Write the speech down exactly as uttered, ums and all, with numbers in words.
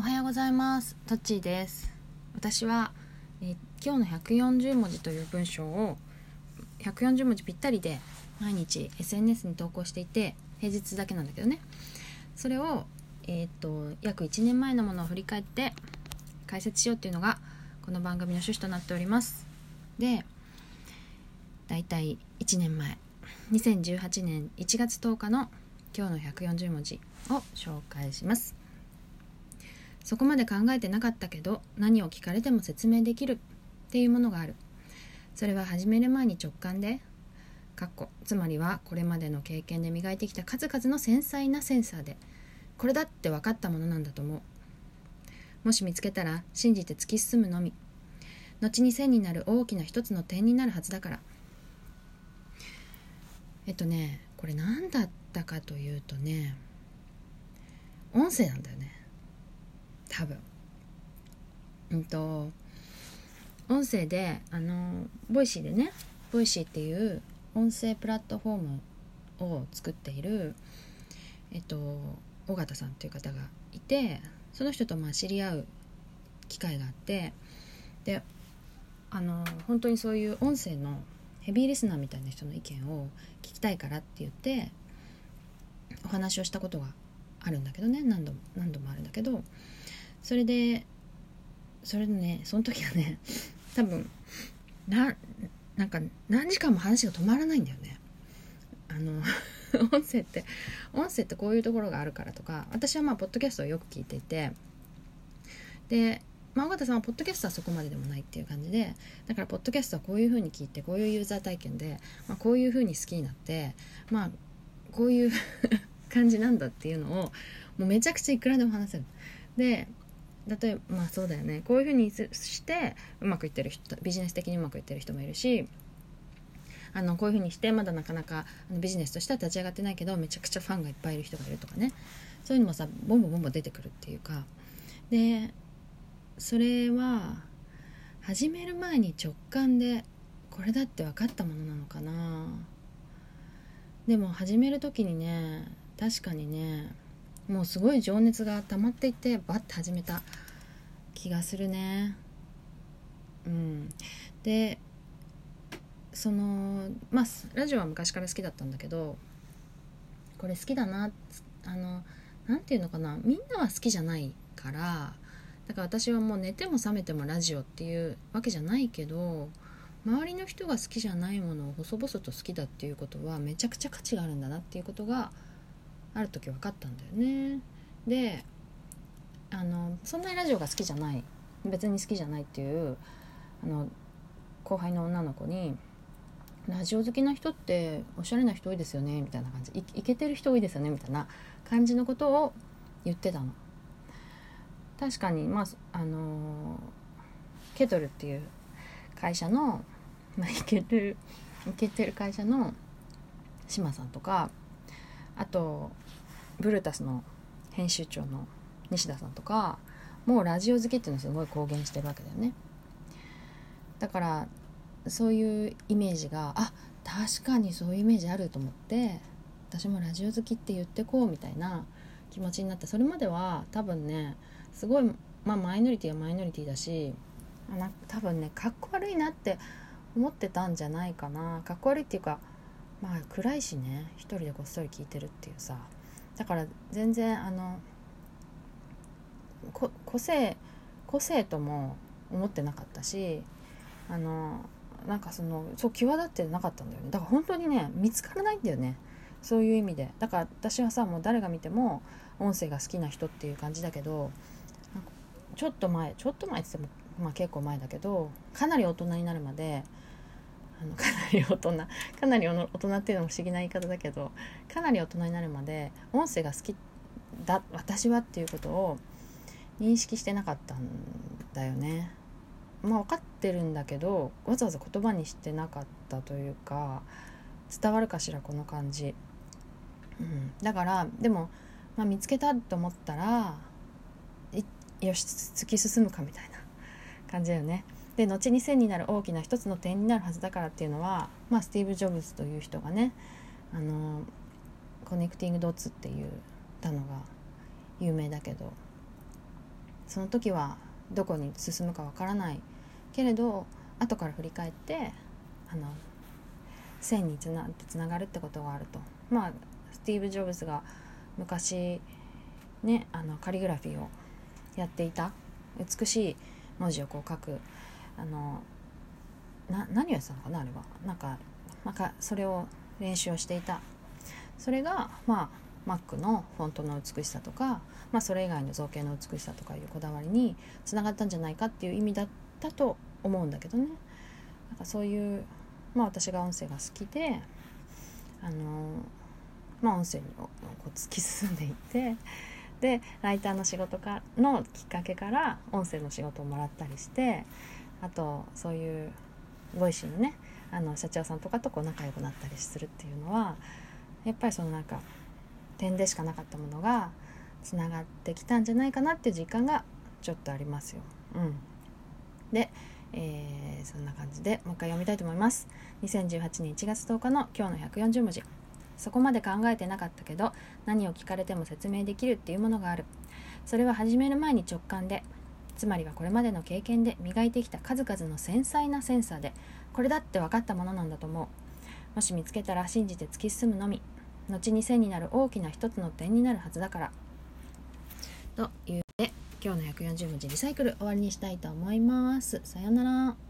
おはようございます。とっちーです。私はえ今日のひゃくよんじゅうもじという文章をひゃくよんじゅうもじぴったりで毎日 エスエヌエス に投稿していて、平日だけなんだけどね、それを、えー、っと約いちねんまえのものを振り返って解説しようっていうのがこの番組の趣旨となっております。で、だいたいいちねんまえ、にせんじゅうはちねんいちがつとおかの今日のひゃくよんじゅうもじを紹介します。そこまで考えてなかったけど、何を聞かれても説明できるっていうものがある。それは始める前に直感で、かっこつまりはこれまでの経験で磨いてきた数々の繊細なセンサーで、これだって分かったものなんだと思う。もし見つけたら信じて突き進むのみ。後に線になる大きな一つの点になるはずだから。えっとね、これ何だったかというとね、音声なんだよね。多分、うんと、音声で、あのボイシーでね、ボイシーっていう音声プラットフォームを作っている、えっと、尾形さんという方がいて、その人とまあ知り合う機会があって、で、あの本当にそういう音声のヘビーリスナーみたいな人の意見を聞きたいからって言ってお話をしたことがあるんだけどね、何度も何度もあるんだけど、それでそれでね、その時はね、多分ななんか何時間も話が止まらないんだよね。あの音声って音声ってこういうところがあるからとか、私はまあポッドキャストをよく聞いていて、で、まあ、尾形さんはポッドキャストはそこまででもないっていう感じで、だからポッドキャストはこういう風に聞いて、こういうユーザー体験で、まあ、こういう風に好きになって、まあこういう感じなんだっていうのをもうめちゃくちゃいくらでも話せる。で、例えばまあそうだよね、こういう風にしてうまくいってる人、ビジネス的にうまくいってる人もいるし、あのこういう風にしてまだなかなかビジネスとしては立ち上がってないけどめちゃくちゃファンがいっぱいいる人がいるとかね、そういうのもさ、ボンボンボンボン出てくるっていうか。で、それは始める前に直感で、これだって分かったものなのかな。でも始める時にね、確かにね、もうすごい情熱が溜まっていてバッて始めた気がするね。うん、で、そのまあラジオは昔から好きだったんだけど、これ好きだな、あのなんていうのかな、みんなは好きじゃないから、だから私はもう寝ても覚めてもラジオっていうわけじゃないけど、周りの人が好きじゃないものを細々と好きだっていうことはめちゃくちゃ価値があるんだなっていうことがある時分かったんだよね。で、あのそんなにラジオが好きじゃない、別に好きじゃないっていうあの後輩の女の子に、ラジオ好きな人っておしゃれな人多いですよねみたいな感じ、 い, いけてる人多いですよねみたいな感じのことを言ってたの。確かに、まああのケトルっていう会社の、まあ、いけてるいけてる会社の島さんとか、あとブルータスの編集長の西田さんとか、もうラジオ好きっていうのをすごい公言してるわけだよね。だからそういうイメージが、あ、確かにそういうイメージあると思って、私もラジオ好きって言ってこうみたいな気持ちになって、それまでは多分ね、すごい、まあ、マイノリティはマイノリティだし、な多分ね、かっこ悪いなって思ってたんじゃないかな。かっこ悪いっていうか、まあ暗いしね、一人でこっそり聞いてるっていうさ、だから全然あのこ個性個性とも思ってなかったし、あのなんかそのそう際立ってなかったんだよね。だから本当にね、見つからないんだよね、そういう意味で。だから私はさ、もう誰が見ても音声が好きな人っていう感じだけど、ちょっと前ちょっと前って言っても、まあ、結構前だけど、かなり大人になるまで、あのかなり大人かなり大人っていうのも不思議な言い方だけど、かなり大人になるまで音声が好きだ私はっていうことを認識してなかったんだよね。まあ分かってるんだけど、わざわざ言葉にしてなかったというか、伝わるかしらこの感じ、うん、だからでも、まあ、見つけたと思ったらよし突き進むかみたいな感じだよね。で、後に線になる大きな一つの点になるはずだからっていうのは、まあ、スティーブ・ジョブズという人がね、あのコネクティング・ドッツっていうたのが有名だけど、その時はどこに進むかわからないけれど、後から振り返ってあの線につなつながるってことがあると。まあスティーブ・ジョブズが昔ね、あのカリグラフィーをやっていた、美しい文字をこう書く、あのな何をやってたのかな、あれはなんか、まあ、それを練習をしていた。それがまあ Mac のフォントの美しさとか、まあ、それ以外の造形の美しさとかいうこだわりにつながったんじゃないかっていう意味だったと思うんだけどね。なんかそういう、まあ、私が音声が好きで、あのまあ、音声をこう突き進んでいって。でライターの仕事かのきっかけから音声の仕事をもらったりして、あとそういうボイシーのね、あの社長さんとかとこう仲良くなったりするっていうのは、やっぱりそのなんか点でしかなかったものがつながってきたんじゃないかなっていう実感がちょっとありますよ、うん、で、えー、そんな感じでもう一回読みたいと思います。にせんじゅうはちねんいちがつとおかの今日のひゃくよんじゅうもじ。そこまで考えてなかったけど、何を聞かれても説明できるっていうものがある。それは始める前に直感で、つまりはこれまでの経験で磨いてきた数々の繊細なセンサーで、これだって分かったものなんだと思う。もし見つけたら信じて突き進むのみ、後に線になる大きな一つの点になるはずだから。というので、今日のひゃくよんじゅう文字リサイクル終わりにしたいと思います。さようなら。